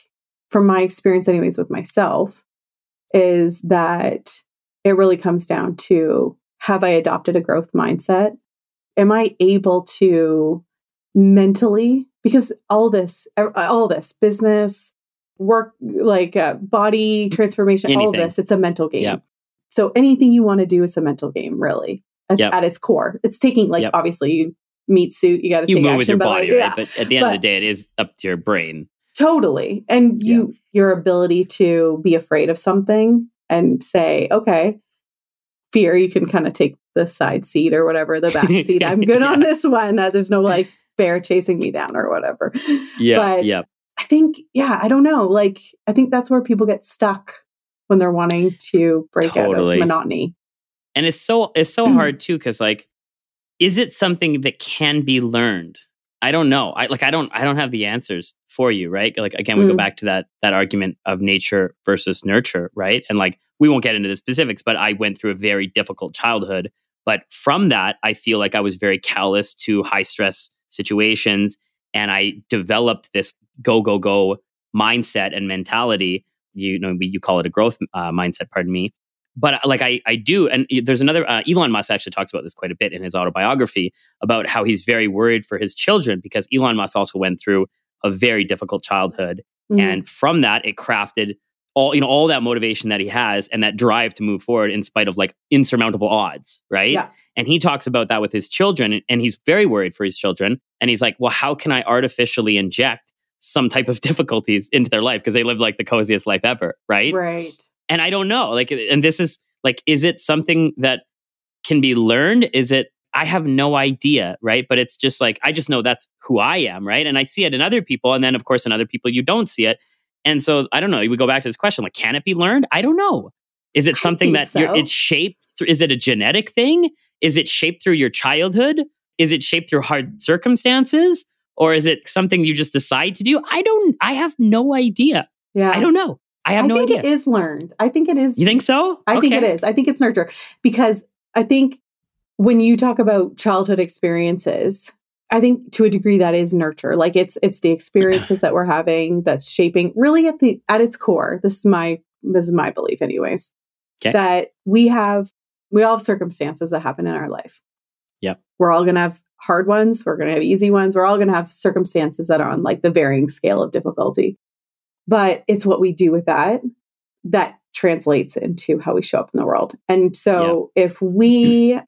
from my experience anyways with myself is that it really comes down to, have I adopted a growth mindset? Am I able to mentally, because all this, all this business, work, like uh, body transformation, anything. all of this, it's a mental game. Yep. So anything you want to do is a mental game, really, at, yep. at its core. It's taking, like, yep. obviously, you meet suit, you got to take action. You move with your but body, like, right? Yeah. But at the end but, of the day, it is up to your brain. Totally. And you, yeah. your ability to be afraid of something and say, okay, fear, you can kind of take the side seat or whatever, the back seat. I'm good yeah. on this one. Uh, there's no, like, bear chasing me down or whatever. Yeah. But yeah. I think, yeah, I don't know. Like, I think that's where people get stuck when they're wanting to break totally. out of monotony. And it's so, it's so hard too. Cause like, is it something that can be learned? I don't know. I like, I don't, I don't have the answers for you. Right. Like, again, we mm. go back to that, that argument of nature versus nurture. Right. And like, we won't get into the specifics, but I went through a very difficult childhood. But from that, I feel like I was very callous to high stress situations. And I developed this go, go, go mindset and mentality. You know, you call it a growth uh, mindset, pardon me. But like I, I do. And there's another, uh, Elon Musk actually talks about this quite a bit in his autobiography about how he's very worried for his children because Elon Musk also went through a very difficult childhood. Mm-hmm. And from that, it crafted all, you know, all that motivation that he has and that drive to move forward in spite of like insurmountable odds, right? Yeah. And he talks about that with his children and he's very worried for his children. And he's like, well, how can I artificially inject some type of difficulties into their life? Because they live like the coziest life ever, right? Right. And I don't know, like, and this is like, is it something that can be learned? Is it, I have no idea, right? But it's just like, I just know that's who I am, right? And I see it in other people. And then of course, in other people, you don't see it. And so, I don't know, we go back to this question, like, can it be learned? I don't know. Is it something that so. you're, it's shaped through? Is it a genetic thing? Is it shaped through your childhood? Is it shaped through hard circumstances? Or is it something you just decide to do? I don't, I have no idea. Yeah. I don't know. I have I no idea. I think it is learned. I think it is. You think so? I okay. think it is. I think it's nurture, because I think when you talk about childhood experiences, I think to a degree that is nurture. Like it's it's the experiences that we're having that's shaping, really at the at its core. This is my this is my belief anyways. Okay. That we have we all have circumstances that happen in our life. Yep. We're all going to have hard ones, we're going to have easy ones, we're all going to have circumstances that are on like the varying scale of difficulty. But it's what we do with that that translates into how we show up in the world. And so yep. if we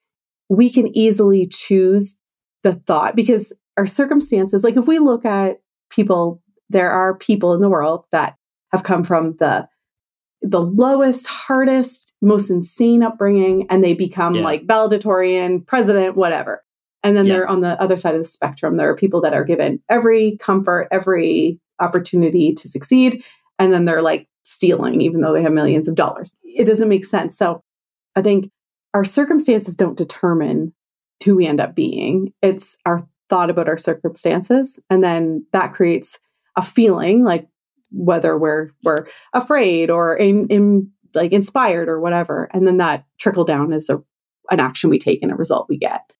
we can easily choose the thought, because our circumstances, like if we look at people, there are people in the world that have come from the the lowest, hardest, most insane upbringing, and they become yeah. like valedictorian, president, whatever. And then yeah. they're on the other side of the spectrum. There are people that are given every comfort, every opportunity to succeed, and then they're like stealing, even though they have millions of dollars. It doesn't make sense. So I think our circumstances don't determine who we end up being. It's our thought about our circumstances. And then that creates a feeling, like whether we're we're afraid or in, in like inspired or whatever. And then that trickle down is a, an action we take and a result we get.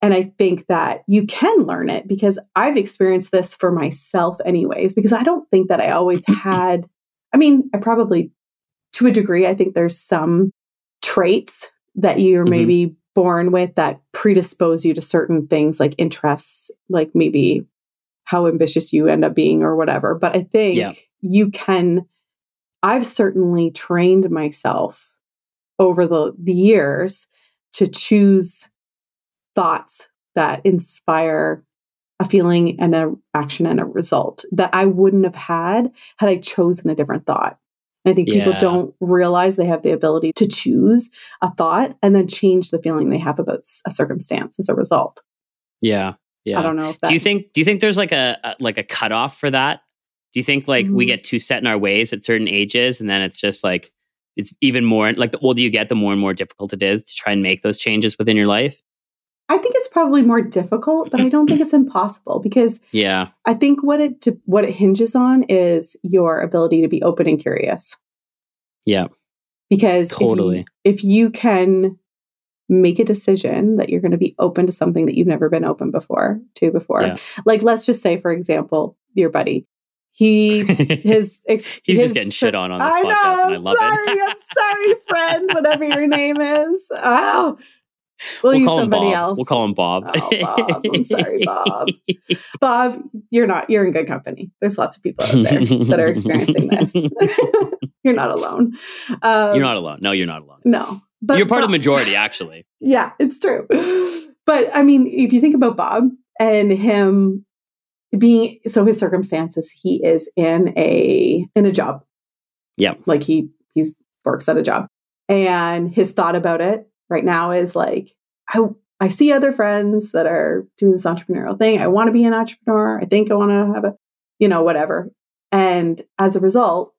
And I think that you can learn it, because I've experienced this for myself anyways, because I don't think that I always had, I mean, I probably, to a degree, I think there's some traits that you're mm-hmm. maybe born with that predispose you to certain things, like interests, like maybe how ambitious you end up being or whatever. But I think yeah. you can, I've certainly trained myself over the, the years to choose thoughts that inspire a feeling and an action and a result that I wouldn't have had had I chosen a different thought. And I think yeah. people don't realize they have the ability to choose a thought and then change the feeling they have about a circumstance as a result. Yeah, yeah. I don't know. If that... Do you think? Do you think there's like a, a like a cutoff for that? Do you think like mm-hmm. we get too set in our ways at certain ages, and then it's just like it's even more like the older you get, the more and more difficult it is to try and make those changes within your life? I think it's probably more difficult, but I don't think it's impossible, because yeah. I think what it what it hinges on is your ability to be open and curious. Yeah. Because totally. if you, if you can make a decision that you're going to be open to something that you've never been open before to before. Yeah. Like let's just say, for example, your buddy. He his ex- he's his, just getting shit on on this I podcast know, and I love sorry, it. I'm sorry, friend, whatever your name is. Oh. We'll, we'll use call somebody him Bob. else. We'll call him Bob. Oh, Bob. I'm sorry, Bob. Bob, you're not, you're in good company. There's lots of people out there that are experiencing this. You're not alone. Um, you're not alone. No, you're not alone. No. But you're part Bob, of the majority, actually. Yeah, it's true. But I mean, if you think about Bob and him being, so his circumstances, he is in a, in a job. Yeah. Like he, he's works at a job, and his thought about it right now is like, I I see other friends that are doing this entrepreneurial thing. I want to be an entrepreneur. I think I want to have a, you know, whatever. And as a result,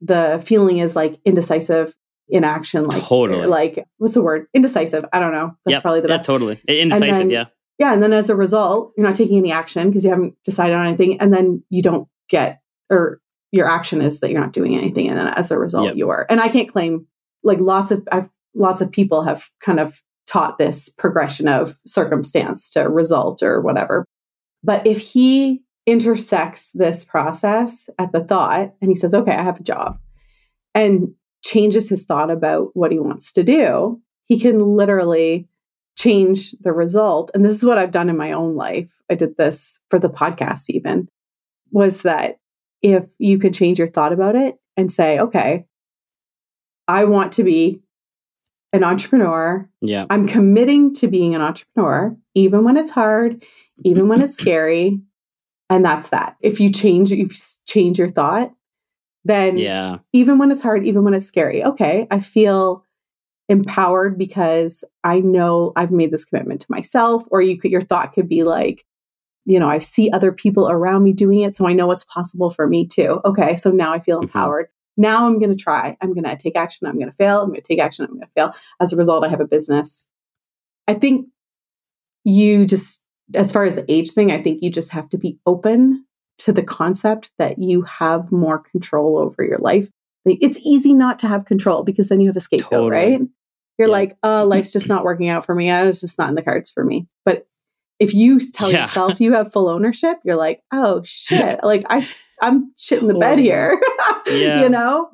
the feeling is like indecisive, inaction, like, totally. like what's the word? Indecisive. I don't know. That's yep. probably the best. Yeah, totally. Indecisive, then, yeah. Yeah. And then as a result, you're not taking any action because you haven't decided on anything. And then you don't get, or your action is that you're not doing anything. And then as a result, yep. you are. And I can't claim, like lots of, I've, lots of people have kind of taught this progression of circumstance to result or whatever. But if he intersects this process at the thought and he says, okay, I have a job, and changes his thought about what he wants to do, he can literally change the result. And this is what I've done in my own life. I did this for the podcast even, was that if you could change your thought about it and say, okay, I want to be an entrepreneur. Yeah. I'm committing to being an entrepreneur, even when it's hard, even when it's scary. And that's that. If you change, if you change your thought, then yeah. even when it's hard, even when it's scary, okay, I feel empowered because I know I've made this commitment to myself. Or you could, your thought could be like, you know, I see other people around me doing it, so I know what's possible for me too. Okay, so now I feel mm-hmm. empowered. Now I'm going to try. I'm going to take action. I'm going to fail. I'm going to take action. I'm going to fail. As a result, I have a business. I think you just, as far as the age thing, I think you just have to be open to the concept that you have more control over your life. Like, it's easy not to have control because then you have a scapegoat, totally. Right? You're yeah. like, oh, life's just not working out for me. It's just not in the cards for me. But if you tell yeah. yourself you have full ownership, you're like, oh shit, like I, I'm shitting the bed here, yeah. you know?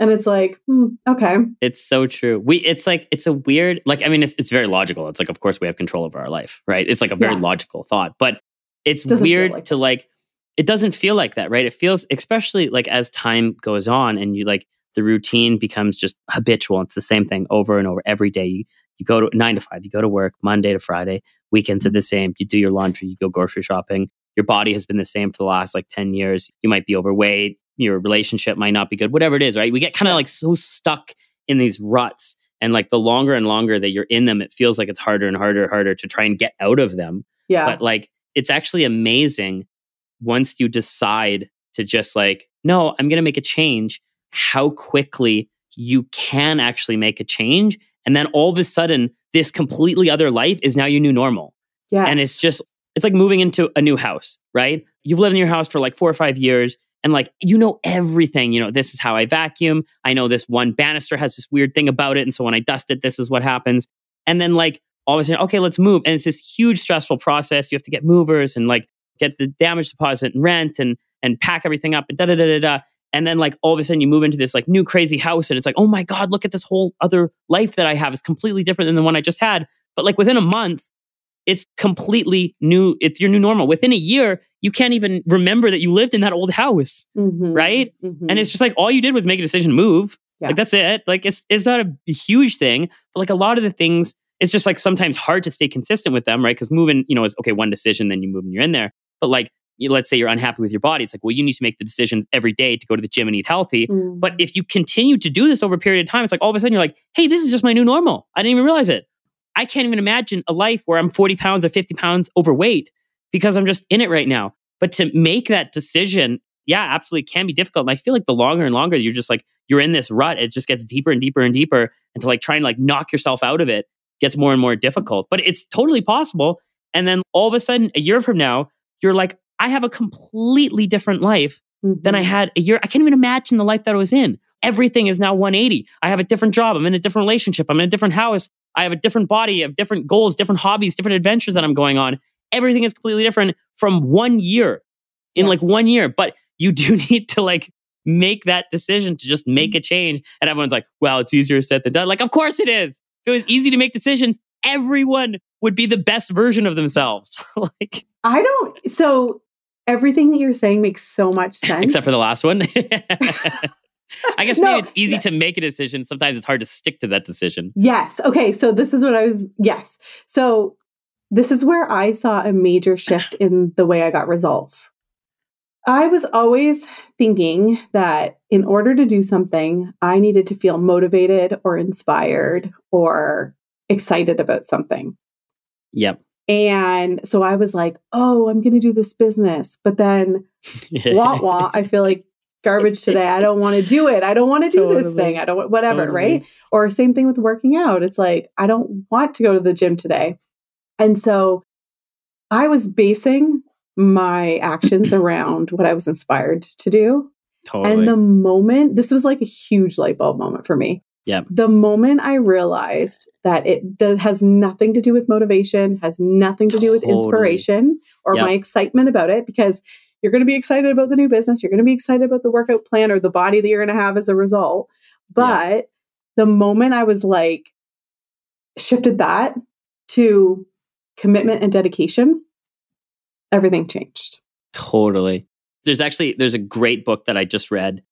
And it's like, hmm, okay. It's so true. We, it's like, it's a weird, like, I mean, it's it's very logical. It's like, of course we have control over our life, right? It's like a very yeah. logical thought, but it's doesn't weird like to that. Like, it doesn't feel like that, right? It feels, especially like as time goes on and you like, the routine becomes just habitual. It's the same thing over and over every day. You, you go to nine to five, you go to work, Monday to Friday, weekends are the same. You do your laundry, you go grocery shopping. Your body has been the same for the last like ten years. You might be overweight. Your relationship might not be good, whatever it is, right? We get kind of like so stuck in these ruts, and like the longer and longer that you're in them, it feels like it's harder and harder and harder to try and get out of them. Yeah. But like, it's actually amazing once you decide to just like, no, I'm going to make a change, how quickly you can actually make a change. And then all of a sudden, this completely other life is now your new normal. Yeah. And it's just, it's like moving into a new house, right? You've lived in your house for like four or five years. And like, you know everything, you know, this is how I vacuum. I know this one banister has this weird thing about it. And so when I dust it, this is what happens. And then like, all of a sudden, okay, let's move. And it's this huge stressful process. You have to get movers and like get the damage deposit and rent and and pack everything up and da da da da da. And then like, all of a sudden you move into this like new crazy house and it's like, oh my God, look at this whole other life that I have. It's completely different than the one I just had. But like within a month, it's completely new. It's your new normal. Within a year, you can't even remember that you lived in that old house, mm-hmm. right? Mm-hmm. And it's just like, all you did was make a decision to move. Yeah. Like, that's it. Like, it's it's not a huge thing, but like a lot of the things, it's just like sometimes hard to stay consistent with them, right? Because moving, you know, is okay, one decision, then you move and you're in there. But like, you, let's say you're unhappy with your body. It's like, well, you need to make the decisions every day to go to the gym and eat healthy. Mm. But if you continue to do this over a period of time, it's like all of a sudden you're like, hey, this is just my new normal. I didn't even realize it. I can't even imagine a life where I'm forty pounds or fifty pounds overweight because I'm just in it right now. But to make that decision, yeah, absolutely can be difficult. And I feel like the longer and longer you're just like, you're in this rut, it just gets deeper and deeper and deeper. And to like try and like knock yourself out of it gets more and more difficult. But it's totally possible. And then all of a sudden, a year from now, you're like, I have a completely different life mm-hmm. than I had a year. I can't even imagine the life that I was in. Everything is now one eighty. I have a different job. I'm in a different relationship. I'm in a different house. I have a different body, I have different goals, different hobbies, different adventures that I'm going on. Everything is completely different from one year, in yes. like one year. But you do need to like make that decision to just make a change. And everyone's like, well, it's easier said than done. Like, of course it is. If it was easy to make decisions, everyone would be the best version of themselves. Like, I don't, so everything that you're saying makes so much sense. Except for the last one. I guess no. maybe it's easy yeah. to make a decision. Sometimes it's hard to stick to that decision. Yes. Okay. So this is what I was, yes. So this is where I saw a major shift in the way I got results. I was always thinking that in order to do something, I needed to feel motivated or inspired or excited about something. Yep. And so I was like, oh, I'm going to do this business. But then, wah, wah, I feel like garbage today. I don't want to do it. I don't want to do totally. this thing. I don't, whatever, totally. right? Or same thing with working out. It's like, I don't want to go to the gym today. And so I was basing my actions around what I was inspired to do. Totally. And the moment, this was like a huge light bulb moment for me. Yeah. The moment I realized that it does, has nothing to do with motivation, has nothing to do with totally. inspiration or yep. my excitement about it, because you're going to be excited about the new business. You're going to be excited about the workout plan or the body that you're going to have as a result. But yeah. the moment I was like, shifted that to commitment and dedication, everything changed. Totally. There's actually, there's a great book that I just read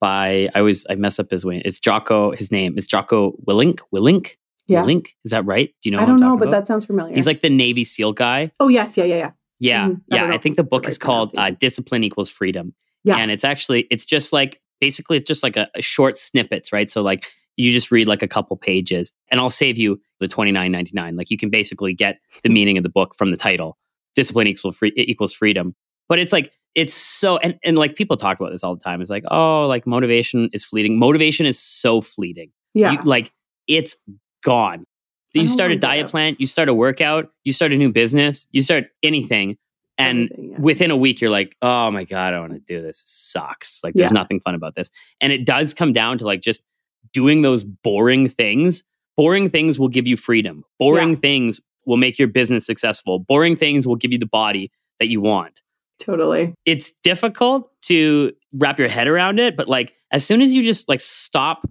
by, I always, I mess up his name. It's Jocko, his name is Jocko Willink, Willink. Yeah. Willink. Is that right? Do you know? I don't know, but about? That sounds familiar. He's like the Navy SEAL guy. Oh yes. Yeah. Yeah. Yeah. Yeah, mm, yeah. I, I think the book is called uh, Discipline Equals Freedom. Yeah. And it's actually, it's just like, basically, it's just like a, a short snippets, right? So like, you just read like a couple pages and I'll save you the twenty-nine ninety-nine. Like you can basically get the meaning of the book from the title, Discipline Equals, free, equals Freedom. But it's like, it's so, and, and like people talk about this all the time. It's like, oh, like motivation is fleeting. Motivation is so fleeting. Yeah. You, like it's gone. You start a diet plan, you start a workout, you start a new business, you start anything. And yeah. within a week, you're like, oh my God, I want to do this. It sucks. Like, there's yeah. nothing fun about this. And it does come down to like just doing those boring things. Boring things will give you freedom. Boring yeah. things will make your business successful. Boring things will give you the body that you want. Totally. It's difficult to wrap your head around it, but like, as soon as you just like stop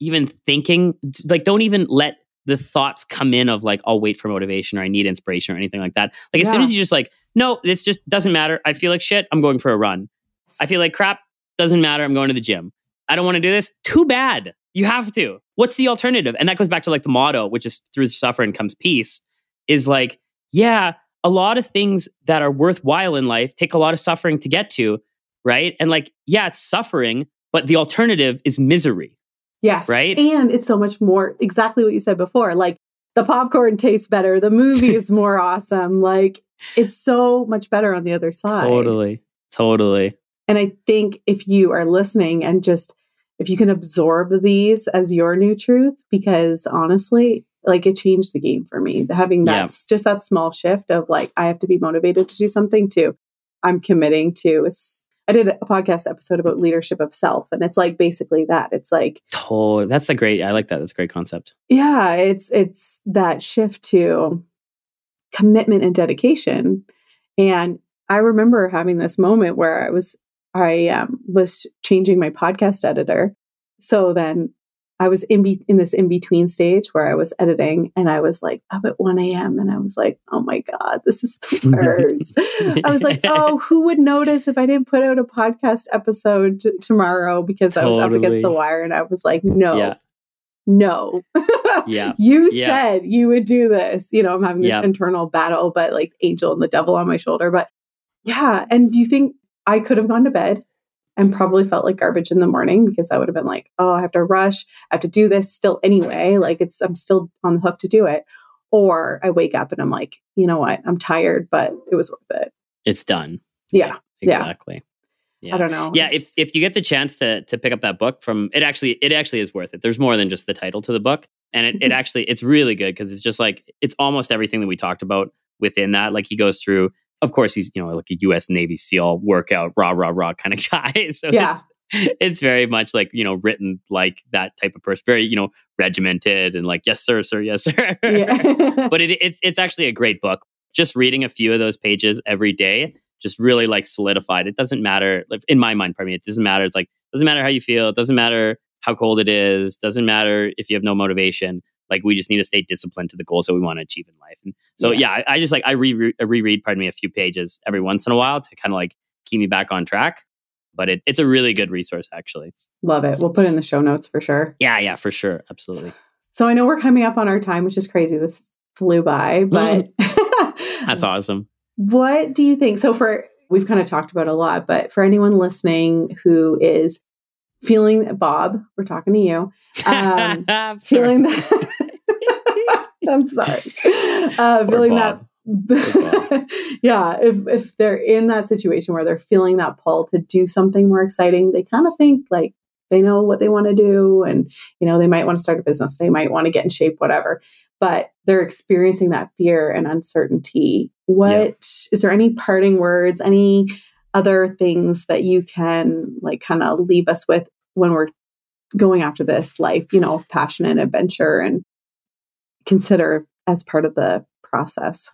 even thinking, like, don't even let the thoughts come in of like, I'll wait for motivation or I need inspiration or anything like that. Like, as yeah. soon as you just like, no, this just doesn't matter. I feel like shit. I'm going for a run. I feel like crap. Doesn't matter. I'm going to the gym. I don't want to do this. Too bad. You have to. What's the alternative? And that goes back to like the motto, which is through suffering comes peace, is like, yeah, a lot of things that are worthwhile in life take a lot of suffering to get to, right? And like, yeah, it's suffering, but the alternative is misery. Yes. Right? And it's so much more, exactly what you said before. Like, the popcorn tastes better. The movie is more awesome. Like, it's so much better on the other side. Totally. Totally. And I think if you are listening and just, if you can absorb these as your new truth, because honestly, like, it changed the game for me. Having that, yeah. just that small shift of like, I have to be motivated to do something too. I'm committing to, I did a podcast episode about leadership of self, and it's like basically that. It's like, oh, that's a great, I like that. That's a great concept. Yeah. It's, it's that shift to commitment and dedication. And I remember having this moment where I was, I um, was changing my podcast editor. So then I was in be- in this in-between stage where I was editing, and I was like up at one a.m. and I was like, oh my God, this is the worst. I was like, oh, who would notice if I didn't put out a podcast episode t- tomorrow because totally. I was up against the wire. And I was like, no, yeah. no, yeah. you yeah. said you would do this. You know, I'm having this yeah. internal battle, but like angel and the devil on my shoulder. But yeah. And do you think I could have gone to bed and probably felt like garbage in the morning, because I would have been like, oh, I have to rush. I have to do this still anyway. Like, it's, I'm still on the hook to do it. Or I wake up and I'm like, you know what? I'm tired, but it was worth it. It's done. Yeah. yeah. Exactly. Yeah. I don't know. Yeah. It's, if if you get the chance to to pick up that book from, it actually, it actually is worth it. There's more than just the title to the book. And it, it actually, it's really good, because it's just like, it's almost everything that we talked about within that. Like, he goes through, of course, he's, you know, like a U S Navy SEAL workout, rah, rah, rah kind of guy. So yeah. it's, it's very much like, you know, written like that type of person, very, you know, regimented and like, yes, sir, sir, yes, sir. Yeah. But it, it's it's actually a great book. Just reading a few of those pages every day just really like solidified. It doesn't matter, in my mind, pardon me, it doesn't matter. It's like, doesn't matter how you feel. It doesn't matter how cold it is. Doesn't matter if you have no motivation. Like, we just need to stay disciplined to the goals that we want to achieve in life. And so, yeah, yeah I, I just like, I re- I reread, pardon me, a few pages every once in a while to kind of like keep me back on track. But it, it's a really good resource, actually. Love it. We'll put it in the show notes for sure. Yeah, yeah, for sure. Absolutely. So I know we're coming up on our time, which is crazy. This flew by, but. That's awesome. What do you think? So for, we've kind of talked about a lot, but for anyone listening who is feeling, Bob, we're talking to you, um, I'm feeling that. I'm sorry. Uh, feeling Bob. that, yeah, if if they're in that situation where they're feeling that pull to do something more exciting, they kind of think like they know what they want to do, and, you know, they might want to start a business, they might want to get in shape, whatever, but they're experiencing that fear and uncertainty. What, yeah. is there any parting words, any other things that you can like kind of leave us with when we're going after this life, you know, of passion and adventure, and consider as part of the process?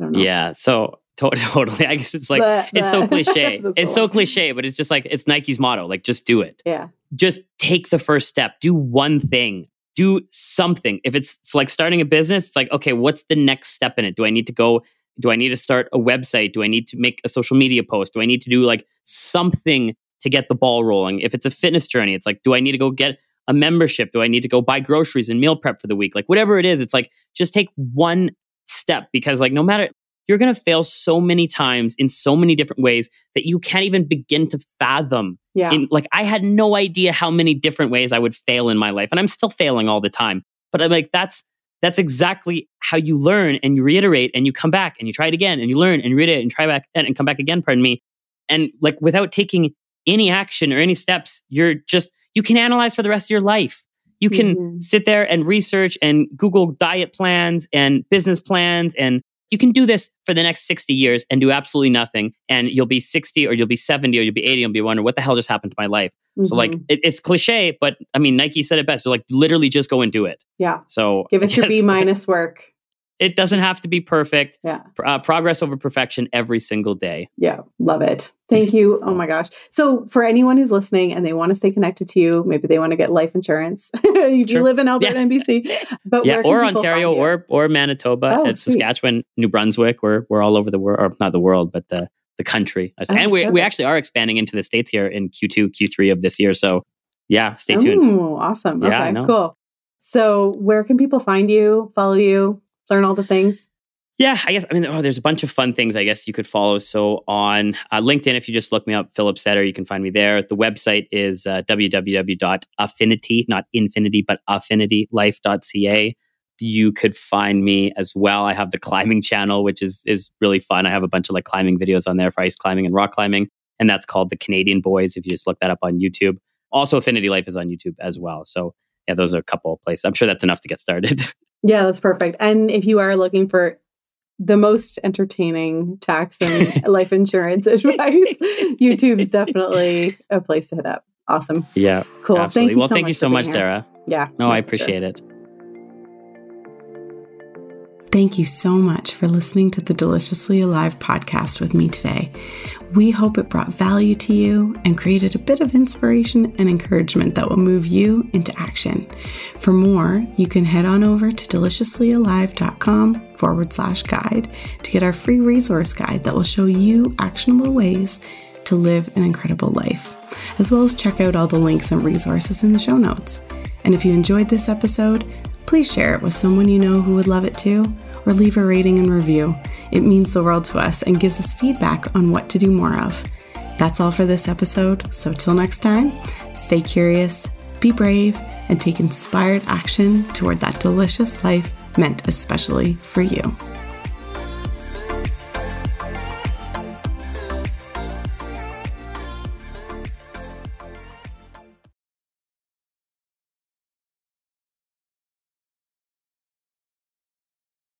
I don't know. Yeah. So to- totally. I guess it's like, but, it's so cliche. It's so cliche, but it's just like, it's Nike's motto. Like, just do it. Yeah. Just take the first step. Do one thing. Do something. If it's, it's like starting a business, it's like, okay, what's the next step in it? Do I need to go, do I need to start a website? Do I need to make a social media post? Do I need to do like something to get the ball rolling? If it's a fitness journey, it's like, do I need to go get a membership? Do I need to go buy groceries and meal prep for the week? Like, whatever it is, it's like, just take one step, because like, no matter, you're going to fail so many times in so many different ways that you can't even begin to fathom. Yeah. In, like, I had no idea how many different ways I would fail in my life, and I'm still failing all the time. But I'm like, that's, that's exactly how you learn, and you reiterate, and you come back and you try it again, and you learn and read it and try back and, and come back again, pardon me. And like, without taking any action or any steps, you're just, you can analyze for the rest of your life. You can mm-hmm. sit there and research and Google diet plans and business plans and You can do this for the next sixty years and do absolutely nothing. And you'll be sixty or you'll be seventy or you'll be eighty and be wondering, what the hell just happened to my life? Mm-hmm. So like, it, it's cliche, but I mean, Nike said it best. So like, literally just go and do it. Yeah. So give it your B minus work. It doesn't have to be perfect. Yeah. Uh, progress over perfection every single day. Yeah. Love it. Thank you. Oh my gosh. So for anyone who's listening and they want to stay connected to you, maybe they want to get life insurance. you sure. live in Alberta, yeah. N B C. But yeah, where can or Ontario or or Manitoba, oh, it's Saskatchewan, New Brunswick. We're we're all over the world, or not the world, but the, the country. Oh, and we, we actually are expanding into the States here in Q two, Q three of this year. So yeah, stay tuned. Oh, awesome. Yeah, okay, cool. So where can people find you, follow you? Learn all the things? Yeah, I guess, I mean, oh, there's a bunch of fun things I guess you could follow. So on uh, LinkedIn, if you just look me up, Philip Setter, you can find me there. The website is uh, w w w dot affinity, not infinity, but affinity life dot c a. You could find me as well. I have the climbing channel, which is is really fun. I have a bunch of like climbing videos on there for ice climbing and rock climbing. And that's called the Canadian Boys, if you just look that up on YouTube. Also, Affinity Life is on YouTube as well. So yeah, those are a couple of places. I'm sure that's enough to get started. Yeah, that's perfect. And if you are looking for the most entertaining tax and life insurance advice, YouTube's definitely a place to hit up. Awesome. Yeah. Cool. Absolutely. Thank you well, so thank much you so much, here. Sarah. Yeah. No, I appreciate sure. it. Thank you so much for listening to the Deliciously Alive podcast with me today. We hope it brought value to you and created a bit of inspiration and encouragement that will move you into action. For more, you can head on over to deliciouslyalive.com forward slash guide to get our free resource guide that will show you actionable ways to live an incredible life, as well as check out all the links and resources in the show notes. And if you enjoyed this episode, please share it with someone you know who would love it too, or leave a rating and review. It means the world to us and gives us feedback on what to do more of. That's all for this episode. So till next time, stay curious, be brave, and take inspired action toward that delicious life meant especially for you.